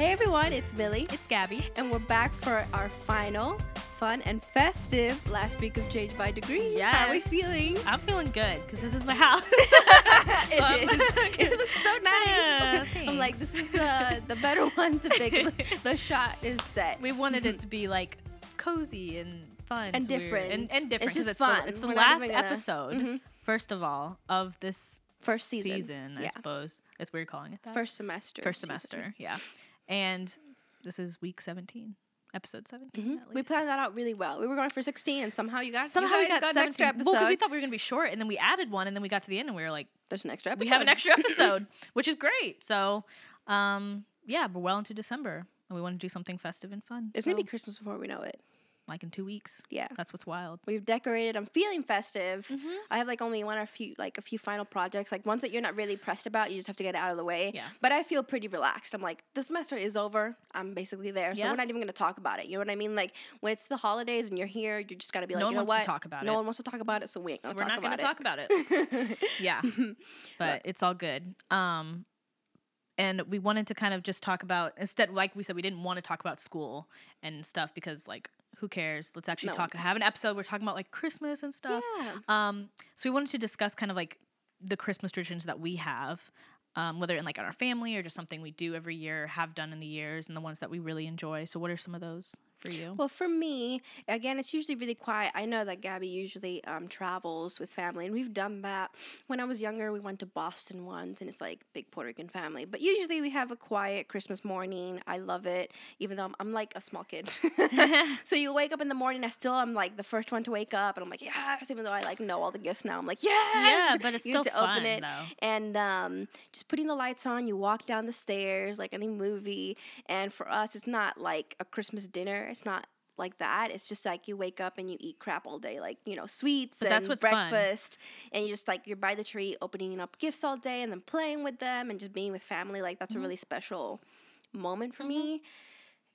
Hey everyone, it's Millie. It's Gabby. And we're back for our final, fun and festive last week of Change by Degrees. Yes. How are we feeling? I'm feeling good because this is my house. It is. It looks so nice. I'm like, this is the better one to pick. The shot is set. We wanted it to be like cozy and fun. And different. And different. It's just fun. It's the last episode, first of all, of this first season I suppose. That's what you're calling it, that? First semester season. Yeah. And this is week 17. Episode 17. Mm-hmm. At least. We planned that out really well. We were going for 16, and somehow you guys got an extra episode. Well, because we thought we were going to be short, and then we added one, and then we got to the end, and we were like, "There's an extra episode. We have an extra episode," which is great. So, we're well into December, and we want to do something festive and fun. It's gonna be Christmas before we know it. Like in 2 weeks. Yeah, that's what's wild. We've decorated. I'm feeling festive. Mm-hmm. I have a few final projects, like ones that you're not really pressed about. You just have to get it out of the way. Yeah. But I feel pretty relaxed. I'm like, the semester is over. I'm basically there, so we're not even going to talk about it. You know what I mean? Like when it's the holidays and you're here, you just got to be like, no one wants to talk about it, so we ain't going to talk about it. So we're not going to talk about it. Yeah, but it's all good. And we wanted to kind of just talk about, instead, like we said, we didn't want to talk about school and stuff because like, who cares? Let's actually have an episode. We're talking about like Christmas and stuff. Yeah. So we wanted to discuss kind of like the Christmas traditions that we have, whether in like in our family or just something we do every year, have done in the years, and the ones that we really enjoy. So what are some of those for you? Well, for me, again, it's usually really quiet. I know that Gabby usually travels with family, and we've done that. When I was younger, we went to Boston once, and it's like big Puerto Rican family. But usually we have a quiet Christmas morning. I love it, even though I'm like a small kid. So you wake up in the morning, I'm like the first one to wake up, and I'm like, yes, even though I like know all the gifts now. I'm like, yes! Yeah, but it's still fun, though. And just putting the lights on, you walk down the stairs, like any movie. And for us, it's not like a Christmas dinner. It's not like that. It's just like you wake up and you eat crap all day, like, you know, sweets and breakfast. Fun. And you just like, you're by the tree opening up gifts all day and then playing with them and just being with family. Like that's a really special moment for me.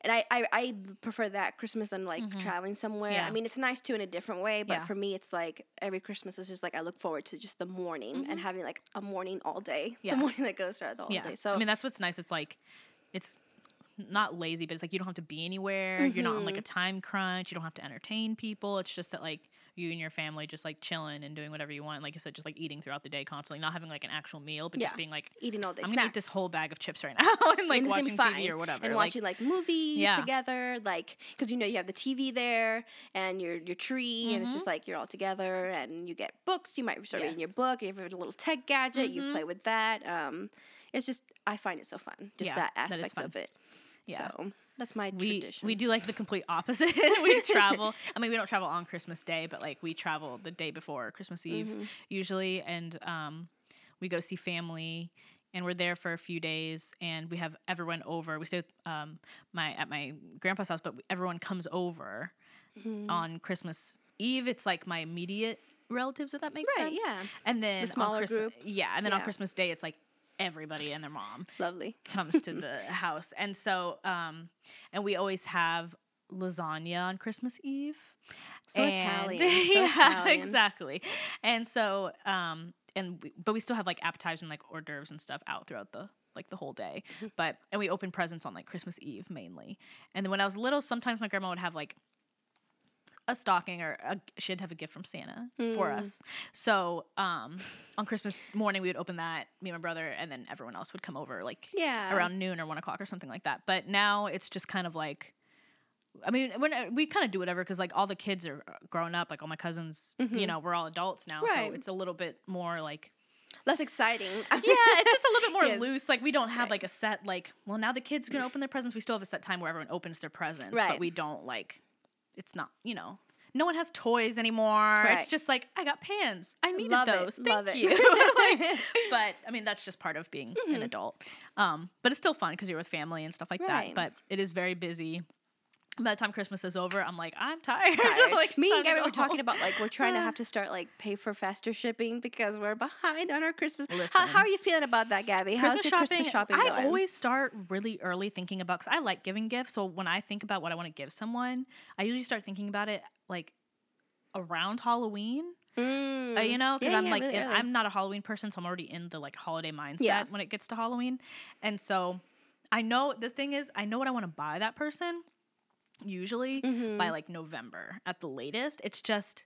And I prefer that Christmas than like traveling somewhere. Yeah. I mean, it's nice too in a different way, but for me, it's like every Christmas is just like I look forward to just the morning and having like a morning all day. Yeah. The morning that goes throughout the whole day. So I mean, that's what's nice. It's like, it's not lazy, but it's like you don't have to be anywhere. You're not on like a time crunch. You don't have to entertain people. It's just that like you and your family just like chilling and doing whatever you want. Like you said, just like eating throughout the day constantly, not having like an actual meal, but just being like eating all day. I'm gonna eat this whole bag of chips right now and like watching TV or whatever, and like, watching like movies together, like because you know you have the TV there and your tree, and it's just like you're all together and you get books. You might start reading your book. You have a little tech gadget. You play with that. It's just I find it so fun, just that aspect of it. Yeah. So that's my tradition. We do like the complete opposite. We travel. I mean, we don't travel on Christmas Day, but like we travel the day before Christmas Eve usually. And we go see family and we're there for a few days and we have everyone over. We stay at my grandpa's house, but everyone comes over on Christmas Eve. It's like my immediate relatives, if that makes sense. Yeah. And then the smaller group. Yeah. And then on Christmas Day, it's like everybody and their mom comes to the house. And so and we always have lasagna on Christmas Eve, so Italian. Exactly. And so but we still have like appetizers and like hors d'oeuvres and stuff out throughout the like the whole day, and we open presents on like Christmas Eve mainly. And then when I was little, sometimes my grandma would have like a stocking or she'd have a gift from Santa for us. So on Christmas morning we would open that, me and my brother, and then everyone else would come over like around noon or 1 o'clock or something like that. But now it's just kind of like, I mean, when we kind of do whatever because like all the kids are grown up, like all my cousins, you know, we're all adults now, so it's a little bit more like less exciting. Yeah, it's just a little bit more loose. Like we don't have like a set like, well, now the kids can open their presents. We still have a set time where everyone opens their presents, but we don't like. It's not, you know, no one has toys anymore. Right. It's just like, I got pans. I needed those. Thank you. Like, but I mean, that's just part of being an adult. But it's still fun because you're with family and stuff like that. But it is very busy. By the time Christmas is over, I'm like, I'm tired. Like, me and Gabby were talking about, like, we're trying to have to start, like, pay for faster shipping because we're behind on our Christmas. Listen, how are you feeling about that, Gabby? How's your Christmas shopping going? I always start really early thinking about, because I like giving gifts, so when I think about what I want to give someone, I usually start thinking about it, like, around Halloween. You know, because I'm, like, really I'm not a Halloween person, so I'm already in the, like, holiday mindset when it gets to Halloween. And so I know, the thing is, I know what I want to buy that person usually by like November at the latest. It's just,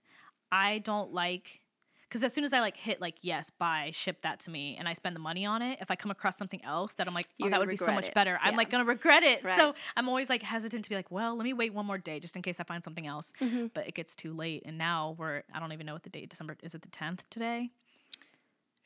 I don't like, because as soon as I like hit like, yes, buy, ship that to me, and I spend the money on it, if I come across something else that I'm like, oh, that would be so much better, I'm like going to regret it. Right. So I'm always like hesitant to be like, well, let me wait one more day just in case I find something else. But it gets too late. And now we're, I don't even know what the date, December, is it the 10th today?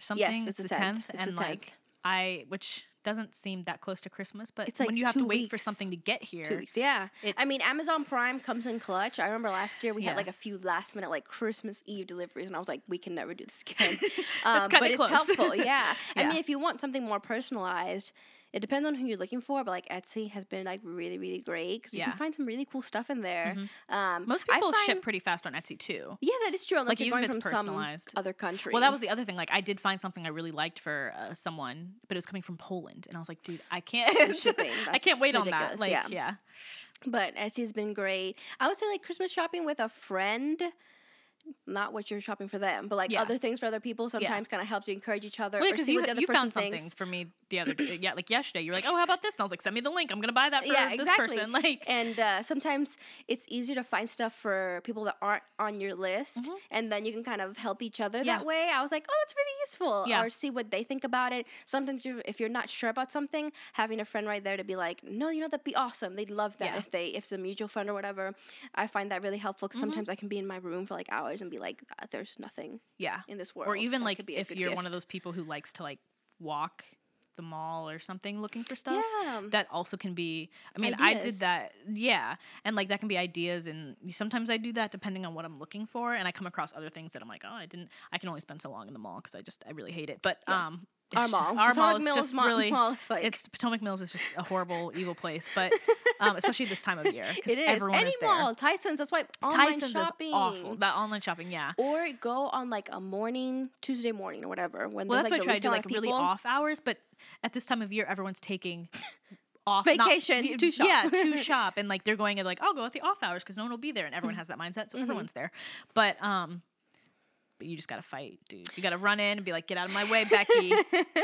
Something. Yes, it's the 10th. It's and the 10th. Like, I, which doesn't seem that close to Christmas, but it's like when you have to wait for something to get here. 2 weeks, yeah. I mean, Amazon Prime comes in clutch. I remember last year we had like a few last minute like Christmas Eve deliveries, and I was like, we can never do this again. But it's helpful, I mean, if you want something more personalized, it depends on who you're looking for, but like Etsy has been like really, really great because you can find some really cool stuff in there. Most people ship pretty fast on Etsy too. Yeah, that is true. Unless like you're going from personalized. Some other country. Well, that was the other thing. Like I did find something I really liked for someone, but it was coming from Poland, and I was like, dude, I can't. Shipping, I can't wait on that. Like, yeah. But Etsy has been great. I would say like Christmas shopping with a friend. Not what you're shopping for them, but like other things for other people sometimes kind of helps you encourage each other. Because well, you found something for me the other day, like yesterday. You were like, oh, how about this? And I was like, send me the link. I'm going to buy that for this person. Like, and sometimes it's easier to find stuff for people that aren't on your list, and then you can kind of help each other that way. I was like, oh, that's really useful. Or see what they think about it. Sometimes if you're not sure about something, having a friend right there to be like, no, you know, that'd be awesome. They'd love that if it's a mutual friend or whatever. I find that really helpful because sometimes I can be in my room for like hours and be like, there's nothing in this world. Or even that like if you're one of those people who likes to like walk the mall or something looking for stuff, that also can be, I mean, ideas. I did that. Yeah. And like that can be ideas. And sometimes I do that depending on what I'm looking for. And I come across other things that I'm like, oh, I can only spend so long in the mall because I really hate it. But, Our mall, Potomac Mills is just a horrible, evil place, but especially this time of year. It is. Everyone Any is there. Mall, Tyson's, that's why online Tyson's shopping. Is awful. That online shopping, yeah. Or go on like a morning, Tuesday morning or whatever. When well, that's like, what I try to do, like really off hours, but at this time of year, everyone's taking off. Vacation to shop. Yeah, to shop. And like they're going and like, I'll go at the off hours because no one will be there. And everyone has that mindset, so everyone's there. But, you just got to fight, dude. You got to run in and be like, get out of my way, Becky.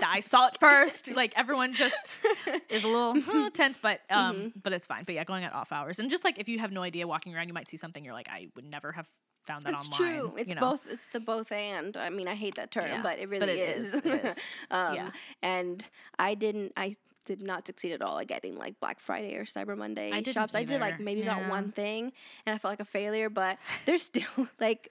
I saw it first. Like everyone just is a little tense, but it's fine. But yeah, going at off hours. And just like, if you have no idea walking around, you might see something. You're like, I would never have found that online. True. It's both. It's the both and. I mean, I hate that term, but it really is. It is. And I did not succeed at all at getting like Black Friday or Cyber Monday shops. Either. I did like maybe got one thing and I felt like a failure, but there's still like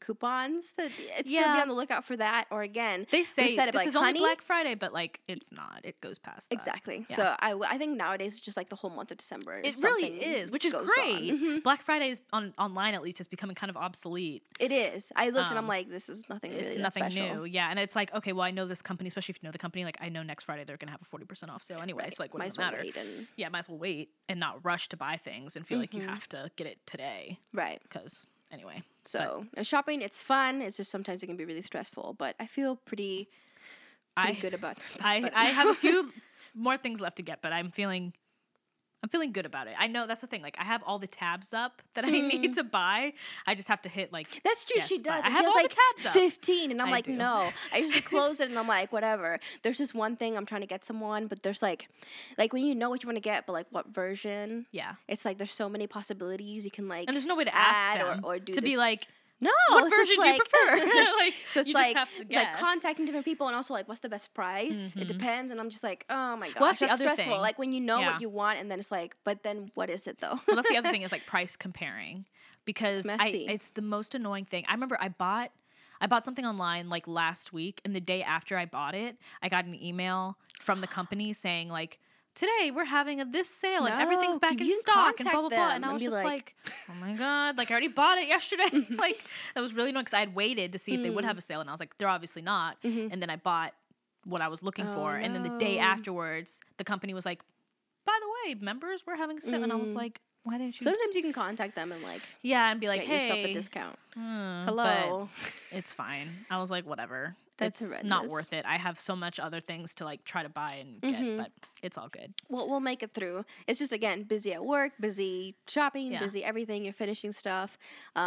coupons that it's still be on the lookout for that. Or again, they say this like, is only Black Friday, but like it's not. It goes past that. Exactly. Yeah. So I think nowadays it's just like the whole month of December. It really is, which is great. Black Friday is online at least is becoming kind of obsolete. It is. I looked and I'm like, this is nothing. Really it's nothing special. New. Yeah, and it's like okay, well I know this company, especially if you know the company. Like I know next Friday they're gonna have a 40% off sale. Anyway, it's like what does it matter? Might as well wait and not rush to buy things and feel like you have to get it today, right? Because anyway, so shopping, it's fun. It's just sometimes it can be really stressful, but I feel pretty good about it. I have a few more things left to get, but I'm feeling good about it. I know that's the thing. Like I have all the tabs up that I need to buy. I just have to hit like that's true. Yes, she does. I have all the tabs up. 15, and I'm like, do. No. I usually close it, and I'm like, whatever. There's this one thing I'm trying to get someone, but there's like when you know what you want to get, but like what version? Yeah, it's like there's so many possibilities you can like. And there's no way to ask them or do to this. Be like. No, what version do you prefer? Like, so it's you just have to guess. Like contacting different people and also like, what's the best price? It depends. And I'm just like, oh my gosh, well, that's the other stressful. Thing. Like when you know what you want and then it's like, but then what is it though? Well, that's the other thing is like price comparing because it's the most annoying thing. I remember I bought something online like last week and the day after I bought it, I got an email from the company saying like, today we're having this sale and everything's back in stock and blah, blah, blah. And I was just like, oh my God, like I already bought it yesterday. Like that was really annoying because I had waited to see if they would have a sale. And I was like, they're obviously not. And then I bought what I was looking for. And then the day afterwards, the company was like, by the way, members, we're having a sale. And I was like, why didn't you? Sometimes you can contact them and like, yeah, and be like, hey, yourself a discount. Hello. It's fine. I was like, whatever. It's not worth it. I have so much other things to like try to buy and get, but it's all good. Well, we'll make it through. It's just again busy at work, busy shopping, busy everything. You're finishing stuff, but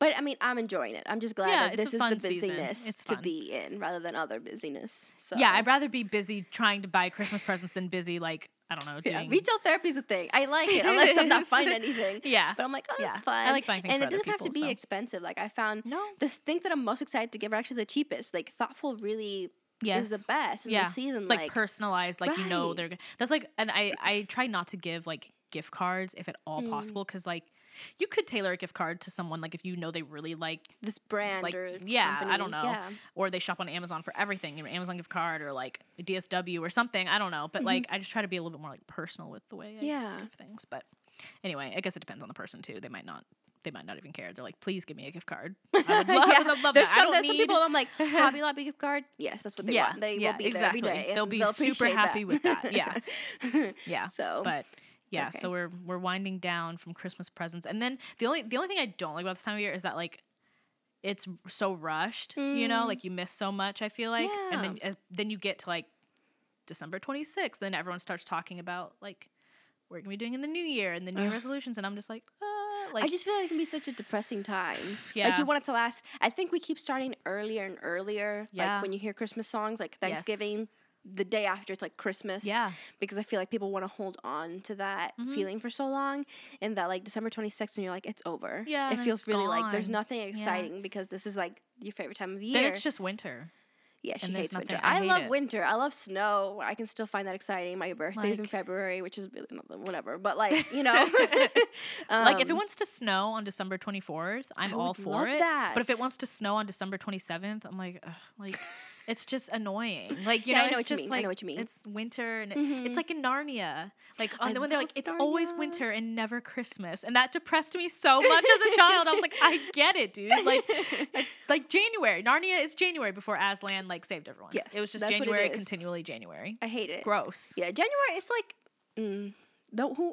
I mean, I'm enjoying it. I'm just glad that this is the busyness to be in rather than other busyness. So yeah, I'd rather be busy trying to buy Christmas presents than busy like I don't know. Doing... Yeah, retail therapy is a thing. I like it. Unless I'm not buying anything. Yeah. But I'm like, oh, it's fun. I like buying things. And for it doesn't have to be expensive. Like I found the things that I'm most excited to give are actually the cheapest. Like Thoughtful really is the best in the season. Like personalized, like you know they're gonna that's like and I try not to give like gift cards if at all possible, because like you could tailor a gift card to someone, like if you know they really like this brand, like, or company. I don't know, or they shop on Amazon for everything, an Amazon gift card or like a DSW or something. I don't know, but like I just try to be a little bit more like personal with the way I give things. But anyway, I guess it depends on the person too. They might not even care. They're like, please give me a gift card. I would love, love that. There's some people I'm like, Hobby Lobby gift card? Yes, that's what they want. They will be there every day. They'll be super happy with that. Yeah, yeah. So, but. Yeah, okay. So we're winding down from Christmas presents, and then the only thing I don't like about this time of year is that like it's so rushed, you know, like you miss so much. I feel like, and then you get to like December 26th, then everyone starts talking about like what are we doing in the new year and the new resolutions, and I'm just like, I just feel like it can be such a depressing time. Yeah, like you want it to last. I think we keep starting earlier and earlier. Yeah. Like when you hear Christmas songs, like Thanksgiving. Yes. The day after it's like Christmas. Yeah. Because I feel like people want to hold on to that feeling for so long. And that like December 26th and you're like, it's over. Yeah. It feels really gone. Like there's nothing exciting because this is like your favorite time of year. Then it's just winter. Yeah, she hates winter. I love winter. I love snow. I can still find that exciting. My birthday's in February, which is really whatever. But like, you know. Like if it wants to snow on December 24th, I all for love it. That. But if it wants to snow on December 27th, I'm like, ugh, like it's just annoying. Like, you know, it's just like, I know what you mean. It's winter and it's like in Narnia. Like on the one they're like, it's Narnia. Always winter and never Christmas. And that depressed me so much as a child. I was like, I get it, dude. Like it's like January. Narnia is January before Aslan like saved everyone. Yes. It was just January, continually January. I hate it. It's gross. Yeah, January is like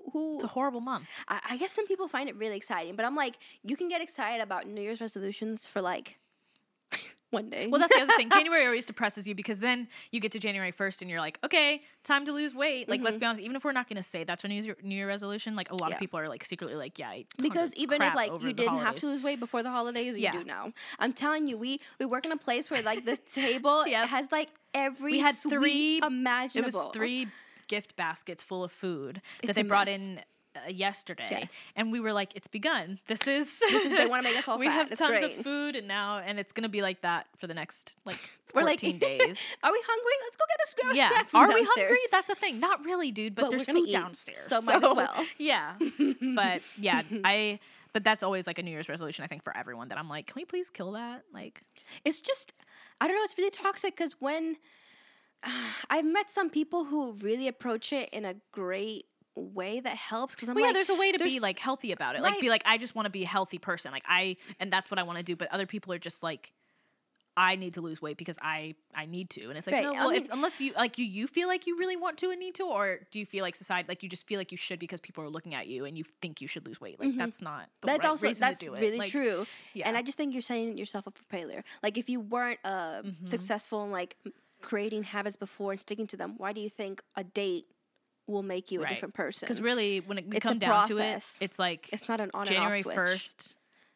it's a horrible month. I guess some people find it really exciting, but I'm like, you can get excited about New Year's resolutions for like one day. Well, that's the other thing. January always depresses you because then you get to January 1st and you're like, okay, time to lose weight. Like, let's be honest, even if we're not going to say that's a New Year resolution, like a lot of people are like secretly like, yeah, I because even if like you didn't have to lose weight before the holidays, you do now. I'm telling you, we work in a place where like this table has like every sweet imaginable. It was 3 gift baskets full of food that they brought in yesterday, and we were like, "It's begun. This is they want to make us all fat. We have tons of food, and it's gonna be like that for the next like 14 days. Are we hungry? Let's go get a snack. From downstairs. We hungry? That's a thing. Not really, dude. But there's food downstairs, so might as well. Yeah, but yeah, But that's always like a New Year's resolution, I think, for everyone. That I'm like, can we please kill that? Like, it's just, I don't know. It's really toxic because when I've met some people who really approach it in a great way that helps because I'm like, there's a way to be like healthy about it, like be like, I just want to be a healthy person, like and that's what I want to do. But other people are just like, I need to lose weight because I need to, and it's like, no, well, I mean, unless you like, do you feel like you really want to and need to, or do you feel like society, like you just feel like you should because people are looking at you and you think you should lose weight? Like that's not the right reason to do it. That's really true. Yeah. And I just think you're setting yourself up for failure. Like if you weren't successful in like creating habits before and sticking to them, why do you think a date will make you a different person? Because really, when we come down to it, it's like it's not an on and off switch. January 1st,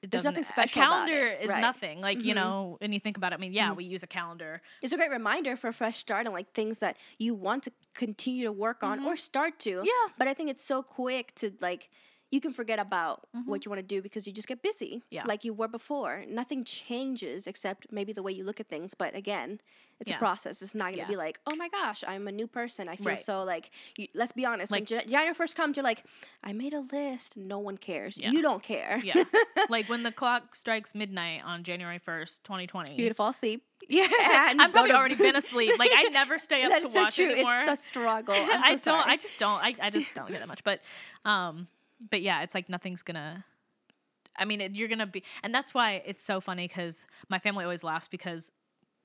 there's nothing special. A calendar is nothing. Like you know, and you think about it. I mean, we use a calendar. It's a great reminder for a fresh start and like things that you want to continue to work on or start to. Yeah. But I think it's so quick to like you can forget about what you want to do because you just get busy. Yeah. Like you were before. Nothing changes except maybe the way you look at things. But again, it's a process. It's not going to be like, oh my gosh, I'm a new person. I feel so like, let's be honest. Like, when January 1st comes, you're like, I made a list. No one cares. Yeah. You don't care. Yeah. Like when the clock strikes midnight on January 1st, 2020. You're going to fall asleep. Yeah. I'm probably already been asleep. Like I never stay up to watch anymore. It's a struggle. I'm so sorry. I just don't get that much. But yeah, it's like nothing's gonna, I mean, you're gonna be, and that's why it's so funny because my family always laughs because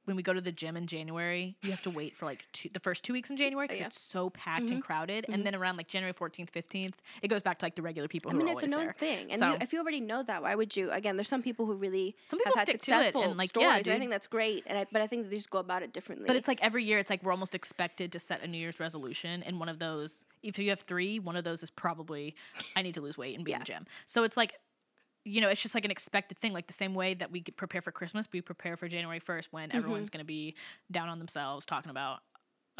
when we go to the gym in January, you have to wait for like the first 2 weeks in January because it's so packed and crowded. And then around like January 14th, 15th, it goes back to like the regular people who are always there. I mean, it's a known thing. And if you already know that, why would you, again, there's some people who really have had successful and like, stories. Yeah, and I think that's great. But I think that they just go about it differently. But it's like every year, it's like we're almost expected to set a New Year's resolution. And one of those, if you have 3, one of those is probably, I need to lose weight and be in the gym. So it's like, you know, it's just like an expected thing. Like the same way that we prepare for Christmas, we prepare for January 1st when everyone's going to be down on themselves talking about,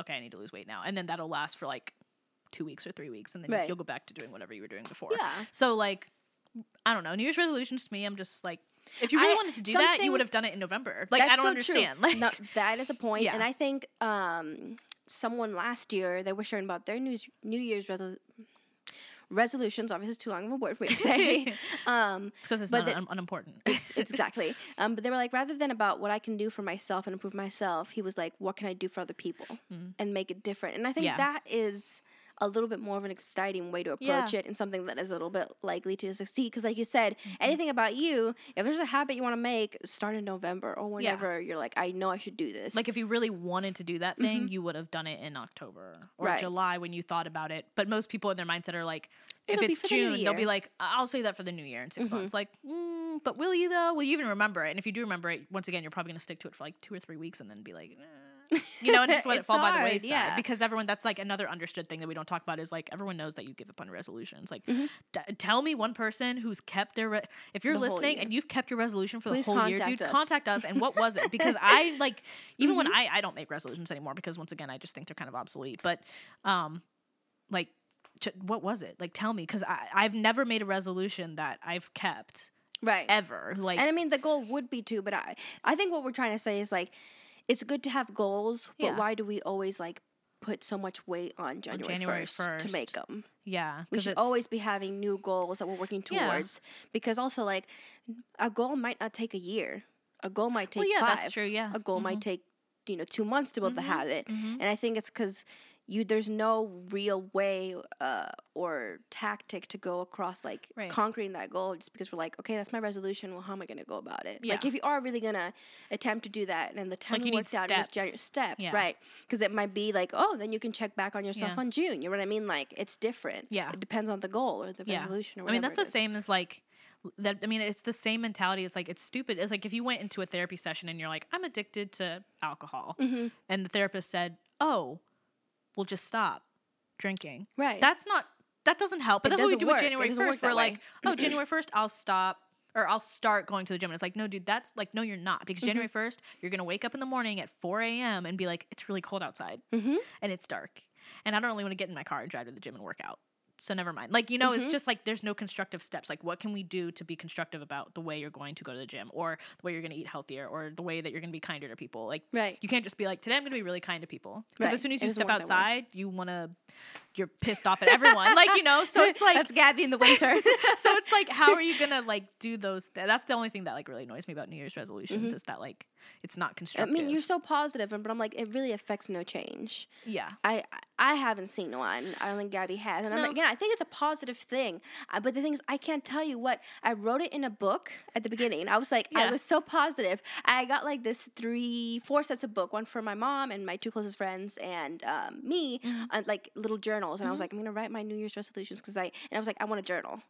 okay, I need to lose weight now. And then that'll last for like 2 weeks or 3 weeks, and then you'll go back to doing whatever you were doing before. Yeah. So, like, I don't know. New Year's resolutions to me, I'm just like, if you really wanted to do that, you would have done it in November. Like, I don't understand. Like, no, that is a point. Yeah. And I think someone last year, they were sharing about their New Year's resolutions. Obviously, it's too long of a word for me to say. It's because it's unimportant. It's exactly. But they were like, rather than about what I can do for myself and improve myself, he was like, what can I do for other people and make it different? And I think that is a little bit more of an exciting way to approach it, and something that is a little bit likely to succeed. Because like you said, anything about you, if there's a habit you want to make, start in November or whenever you're like, I know I should do this. Like if you really wanted to do that thing, you would have done it in October or July when you thought about it. But most people in their mindset are like, if it's June, they'll be like, I'll say that for the new year in 6 months. Like, but will you though? Will you even remember it? And if you do remember it, once again, you're probably going to stick to it for like 2 or 3 weeks and then be like, you know, and just let it fall by the wayside. Yeah. Because everyone, that's like another understood thing that we don't talk about is like everyone knows that you give up on resolutions. Like, tell me one person who's kept their, if you're listening and you've kept your resolution for the whole year, dude, contact us. And what was it? Because I like, even when I don't make resolutions anymore because once again, I just think they're kind of obsolete. But like, what was it? Like, tell me, because I've never made a resolution that I've kept ever. Like, and I mean, the goal would be to, but I think what we're trying to say is like, it's good to have goals, but why do we always like put so much weight on January 1st to make them? Yeah. We should always be having new goals that we're working towards because also like a goal might not take a year. A goal might take 5. That's true, yeah. A goal might take, 2 months to build the habit. And I think it's because there's no real way or tactic to go across like conquering that goal just because we're like, okay, that's my resolution. Well, how am I going to go about it? Yeah. Like if you are really going to attempt to do that and the time like you worked out is steps, right? Because it might be like, oh, then you can check back on yourself on June. You know what I mean? Like it's different. Yeah. It depends on the goal or the resolution or whatever. I mean, that's the same as like, it's the same mentality. It's like, it's stupid. It's like if you went into a therapy session and you're like, I'm addicted to alcohol. And the therapist said, oh, we'll just stop drinking. Right. That doesn't help. But that's what we do with January 1st. We're like, oh, January 1st, I'll stop or I'll start going to the gym. And it's like, no, dude, that's like, no, you're not. Because January 1st, you're going to wake up in the morning at 4 a.m. and be like, it's really cold outside and it's dark. And I don't really want to get in my car and drive to the gym and work out. So never mind. Like, it's just like there's no constructive steps. Like, what can we do to be constructive about the way you're going to go to the gym or the way you're going to eat healthier or the way that you're going to be kinder to people? Like, you can't just be like, today I'm going to be really kind to people. Because as soon as you step outside, you're pissed off at everyone. Like, so it's like. That's Gabby in the winter. So it's like, how are you going to like do those? That's the only thing that like really annoys me about New Year's resolutions is that like, it's not constructive. I mean, you're so positive, but I'm like, it really affects no change. Yeah. I haven't seen one. I don't think Gabby has. And I'm like, I think it's a positive thing. But the thing is, I can't tell you what. I wrote it in a book at the beginning. I was like, I was so positive. I got like this 3-4 sets of book, one for my mom and my 2 closest friends and me, like little journals. And I was like, I'm going to write my New Year's resolutions because I was like, I want a journal.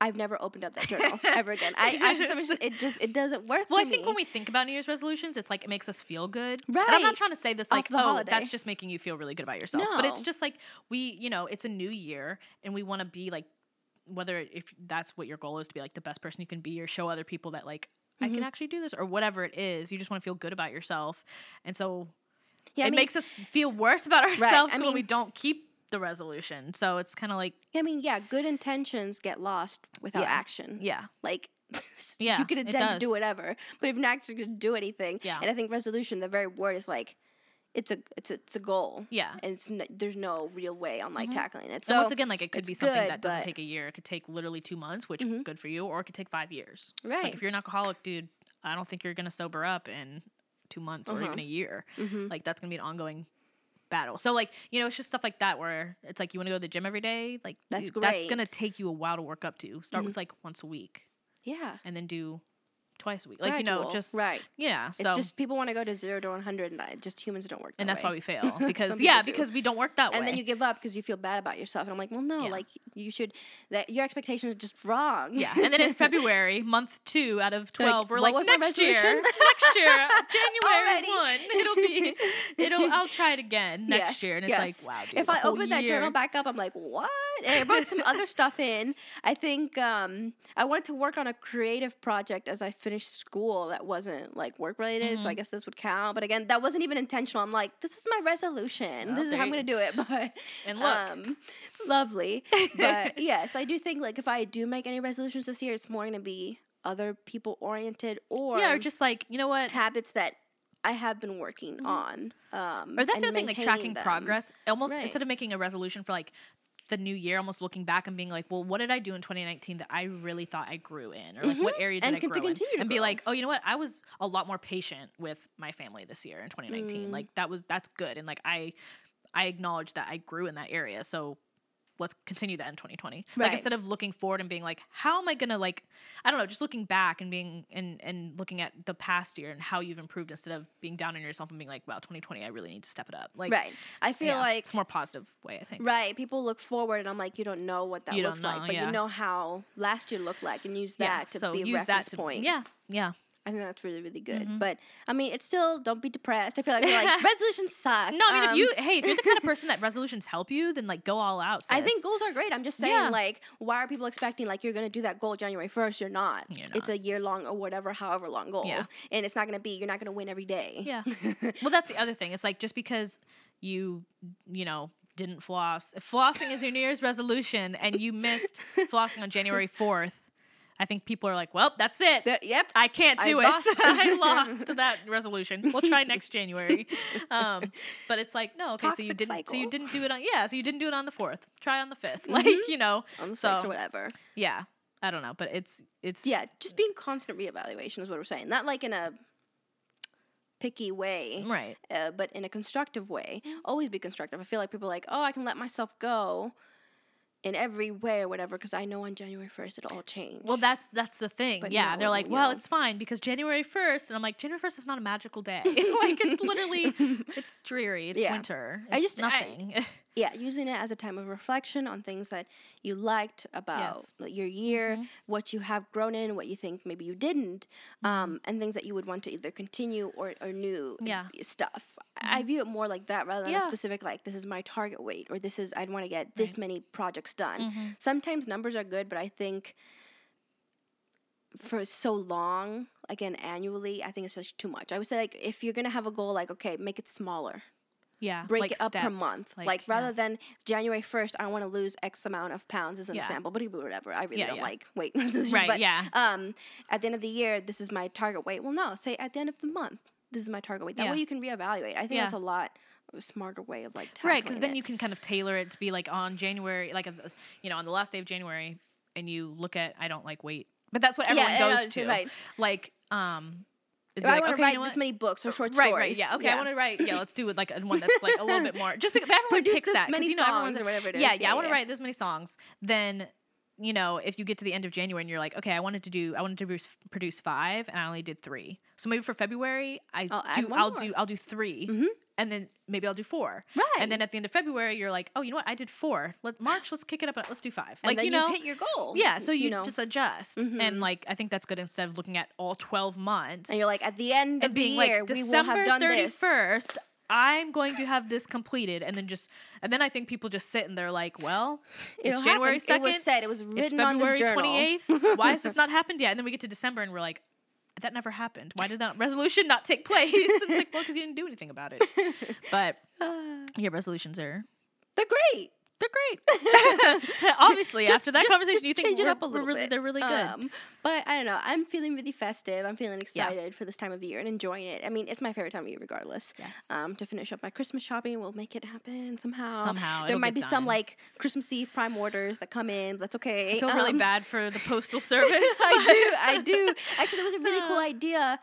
I've never opened up that journal ever again. It doesn't work for me. Well, I think when we think about New Year's resolutions, it's like it makes us feel good. Right. And I'm not trying to say this like, that's just making you feel really good about yourself. No. But it's just like it's a new year and we want to be like, if that's what your goal is to be like the best person you can be or show other people that like, I can actually do this or whatever it is. You just want to feel good about yourself. And so it makes us feel worse about ourselves when we don't keep the resolution. So it's kind of like good intentions get lost without action. You could attempt to do whatever, but if you're not actually gonna do anything. And I think resolution, the very word is like it's a goal. And it's there's no real way on like tackling it. So and once again, like it could be something that doesn't take a year. It could take literally 2 months, which good for you, or it could take 5 years. Right. Like if you're an alcoholic, dude, I don't think you're gonna sober up in 2 months or even a year. Like that's gonna be an ongoing battle. So like, it's just stuff like that where it's like you want to go to the gym every day. Like that's great. That's going to take you a while to work up to. Start with like once a week. Yeah. And then do twice a week. Like, gradual. Just. Right. Yeah. So. It's just people want to go to 0 to 100 and just humans don't work that way. And that's why we fail. Because because we don't work that way. And then you give up because you feel bad about yourself. And I'm like, well, no, like you should, that your expectations are just wrong. Yeah. And then in February, month 2 out of 12, we're like next year, January 1, I'll try it again next year. And it's like, wow, dude. If I open that journal back up, I'm like, what? And I brought some other stuff in. I think I wanted to work on a creative project as I finished finish school that wasn't like work related. Mm-hmm. So I guess this would count. But again, that wasn't even intentional. I'm like, this is my resolution. This is how I'm going to do it. But and look. Lovely. But yes, I do think like if I do make any resolutions this year, it's more going to be other people oriented or just like, you know what? Habits that I have been working mm-hmm. on. Or that's the other thing, like tracking them. Progress. Almost instead of making a resolution for like the new year, almost looking back and being like, well, what did I do in 2019 that I really thought I grew in? Or like mm-hmm. what area did I grow in? And be like, oh, you know what? I was a lot more patient with my family this year in 2019. Mm. Like that's good. And like I acknowledge that I grew in that area. So let's continue that in 2020. Right. Like instead of looking forward and being like, how am I going to like, I don't know, just looking back and being, and looking at the past year and how you've improved instead of being down on yourself and being like, wow, 2020, I really need to step it up. Like, right. I feel like it's a more positive way, I think. Right. People look forward and I'm like, you don't know what that looks like, but you know how last year looked like and use that to be a reference point. Yeah. Yeah. I think that's really, really good. Mm-hmm. But, I mean, it's still, don't be depressed. I feel like we're like, resolutions suck. No, I mean, if you're the kind of person that resolutions help you, then, like, go all out, sis. I think goals are great. I'm just saying, like, why are people expecting, like, you're going to do that goal January 1st? You're not. It's a year-long or whatever, however-long goal. Yeah. And it's not going to be, you're not going to win every day. Yeah. Well, that's the other thing. It's like, just because you know, didn't floss. If flossing is your New Year's resolution and you missed flossing on January 4th, I think people are like, well, that's it. Yep. I can't do it. I lost that resolution. We'll try next January. But it's like, no, okay, so you didn't cycle. So you didn't do it on the 4th. Try on the 5th. Mm-hmm. Like, you know. On the 6th or whatever. Yeah. I don't know. But it's yeah, just being constant reevaluation is what we're saying. Not like in a picky way. Right. But in a constructive way. Always be constructive. I feel like people are like, oh, I can let myself go in every way or whatever, because I know on January 1st it'll all change. Well, that's the thing. But yeah, no, they're like, well, it's fine because January 1st. And I'm like, January 1st is not a magical day. Like, it's literally, it's dreary. It's winter. It's nothing. Using it as a time of reflection on things that you liked about your year, mm-hmm. what you have grown in, what you think maybe you didn't, and things that you would want to either continue or new stuff. Mm-hmm. I view it more like that rather than a specific, like, this is my target weight or this is, I'd want to get this many projects done. Mm-hmm. Sometimes numbers are good, but I think for so long, again, annually, I think it's just too much. I would say, like, if you're going to have a goal, like, okay, make it smaller. Yeah, break it up steps, per month. Like rather than January 1st, I want to lose X amount of pounds as an example, but whatever. I really don't like weight resolutions. Right, but at the end of the year, this is my target weight. Well, no, say at the end of the month, this is my target weight. That way you can reevaluate. I think that's a lot smarter way of like tackling it. Right, because then you can kind of tailor it to be like on January, like, you know, on the last day of January, and you look at, I don't like weight. But that's what everyone goes to. Right. Like, I want to write this many books or short stories. Right, yeah. Okay, I want to write, let's do it like one that's like a little bit more. Just because everyone picks that. Produce this many songs or whatever it is. Yeah, I want to write this many songs. Then, you know, if you get to the end of January and you're like, okay, I wanted to produce 5 and I only did 3. So maybe for February, I'll do 3. Mm-hmm. And then maybe I'll do 4. Right. And then at the end of February, you're like, oh, you know what? I did 4. Let's kick it up. Let's do 5. Like, and then you've hit your goal. Yeah. So you just adjust. Mm-hmm. And like, I think that's good instead of looking at all 12 months. And you're like, at the end of the year, we will have done this. December 31st, I'm going to have this completed. And then I think people just sit and they're like, well, it's January 2nd. It was said. It was written on this journal. It's February 28th. Why has this not happened yet? And then we get to December and we're like, that never happened. Why did that resolution not take place? It's like, well, because you didn't do anything about it. But your resolutions are... They're great. They're great. Obviously, after that conversation, you think they're really good. But I don't know. I'm feeling really festive. I'm feeling excited for this time of year and enjoying it. I mean, it's my favorite time of year regardless. Yes. To finish up my Christmas shopping, we'll make it happen somehow. There might be some like Christmas Eve Prime orders that come in. That's okay. I feel really bad for the postal service. I do. Actually, there was a really cool idea.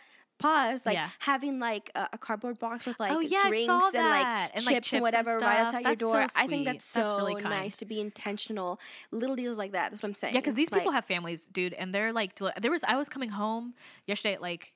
Having like a cardboard box with like drinks and like chips and whatever and right outside your door. So I think that's really nice to be intentional. Little deals like that. That's what I'm saying. Yeah, because these people have families, dude, and they're like, I was coming home yesterday at like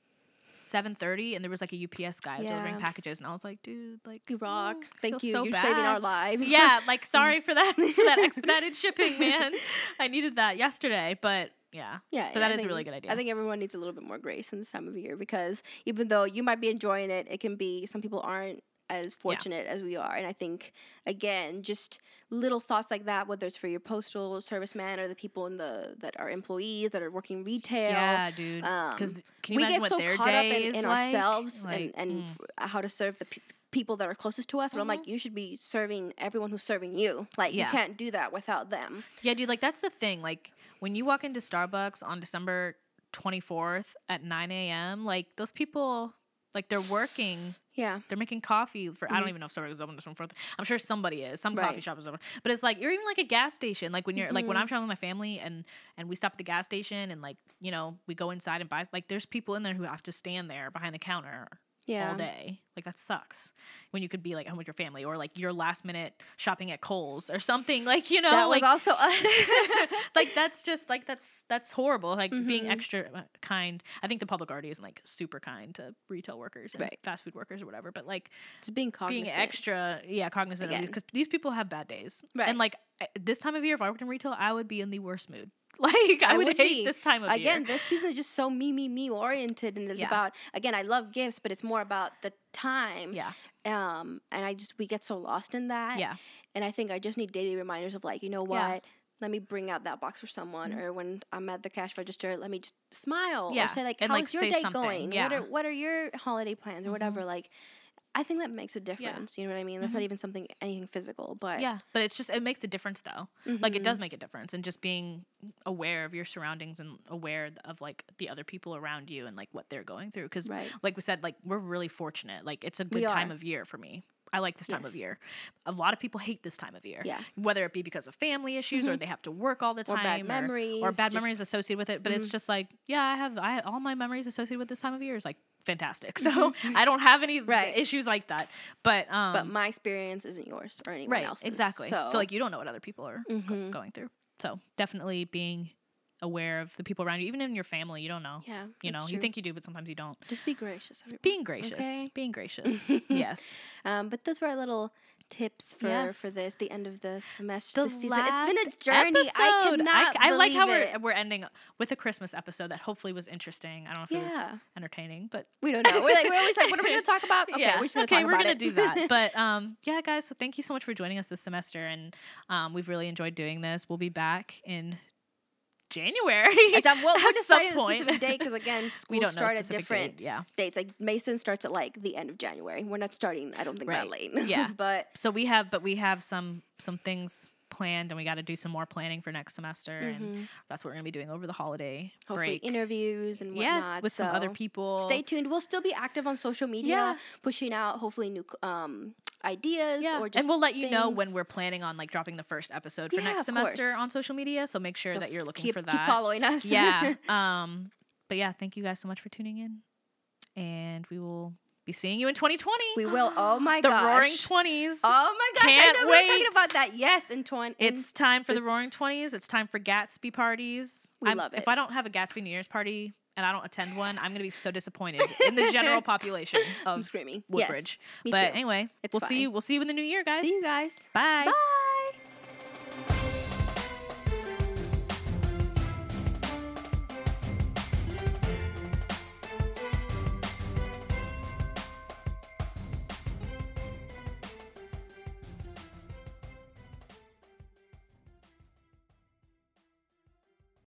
7:30, and there was like a UPS guy delivering packages, and I was like, dude, like you rock. Thank you. So you're saving our lives. Yeah, like sorry for that expedited shipping, man. I needed that yesterday, but. Yeah. But that is a really good idea. I think everyone needs a little bit more grace in this time of year because even though you might be enjoying it, it can be some people aren't as fortunate as we are. And I think, again, just little thoughts like that, whether it's for your postal serviceman or the people in the that are employees that are working retail. Yeah, dude. Because can you imagine what their day is like? We get so caught up in ourselves and how to serve the people that are closest to us, but I'm like, you should be serving everyone who's serving you. Like, you can't do that without them. Yeah, dude, like, that's the thing. Like, when you walk into Starbucks on December 24th at 9 a.m., like, those people, like, they're working. Yeah. They're making coffee for, I don't even know if Starbucks is open December 4th. I'm sure somebody is. Some coffee shop is open. But it's like, you're even, like, a gas station. Like, when you're, like, when I'm traveling with my family and we stop at the gas station and, like, you know, we go inside and buy, like, there's people in there who have to stand there behind a counter all day. Like, that sucks when you could be like home with your family, or like your last minute shopping at Kohl's or something, like, you know, that was like, also us. Like, that's just like, that's horrible. Like, being extra kind. I think the public already isn't like super kind to retail workers and fast food workers or whatever, but like just being extra cognizant of these, because these people have bad days, and like this time of year, if I worked in retail, I would be in the worst mood. Like, I would hate this time of year. Again, this season is just so me oriented, and it's about, again, I love gifts, but it's more about the time. Yeah. And we get so lost in that. Yeah. And I think I just need daily reminders of, like, you know what? Yeah. Let me bring out that box for someone, or when I'm at the cash register, let me just smile or say, like, how's your day going? Yeah. What are your holiday plans or whatever? Like, I think that makes a difference. You know what I mean? That's not even anything physical, but but it's just, it makes a difference though. Like, it does make a difference, and just being aware of your surroundings and aware of like the other people around you and like what they're going through. Cause like we said, like, we're really fortunate. Like, it's a good time of year for me. I like this time of year. A lot of people hate this time of year. Yeah. Whether it be because of family issues or they have to work all the time. Or bad memories. Or bad memories associated with it. But it's just like, I all my memories associated with this time of year is like fantastic. So I don't have any issues like that. But my experience isn't yours or anyone else's. Exactly. So like, you don't know what other people are going through. So definitely being aware of the people around you, even in your family, you don't know. Yeah, you know, true. You think you do, but sometimes you don't. Just be gracious, everybody. Being gracious. Yes. But those were our little tips for this, the end of the semester, the season. It's been a journey. Episode. I like how we're ending with a Christmas episode that hopefully was interesting. I don't know if it was entertaining, but we don't know. We're always like, what are we going to talk about? Okay, we're just going to talk about it. Okay, we're going to do that. But guys, so thank you so much for joining us this semester, and we've really enjoyed doing this. We'll be back in January. We're deciding a specific date, because again, schools start at different dates. Like, Mason starts at like the end of January. We're not starting, I don't think, that late. Yeah, but we have some things planned, and we got to do some more planning for next semester, and that's what we're gonna be doing over the holiday break. Interviews and whatnot, with some other people. Stay tuned. We'll still be active on social media, pushing out hopefully new ideas or just, and we'll let you know when we're planning on like dropping the first episode for next semester on social media, so make sure that you're looking for that. Keep following us. But thank you guys so much for tuning in, and we will be seeing you in 2020. We will. Oh my gosh. The Roaring 20s. Oh my gosh. Can't I know wait. We're talking about that. Yes, in 20. It's time for the Roaring 20s. It's time for Gatsby parties. I love it. If I don't have a Gatsby New Year's party and I don't attend one, I'm going to be so disappointed in the general population of Woodbridge. Yes, me too. Anyway, we'll see you in the new year, guys. See you guys. Bye. Bye.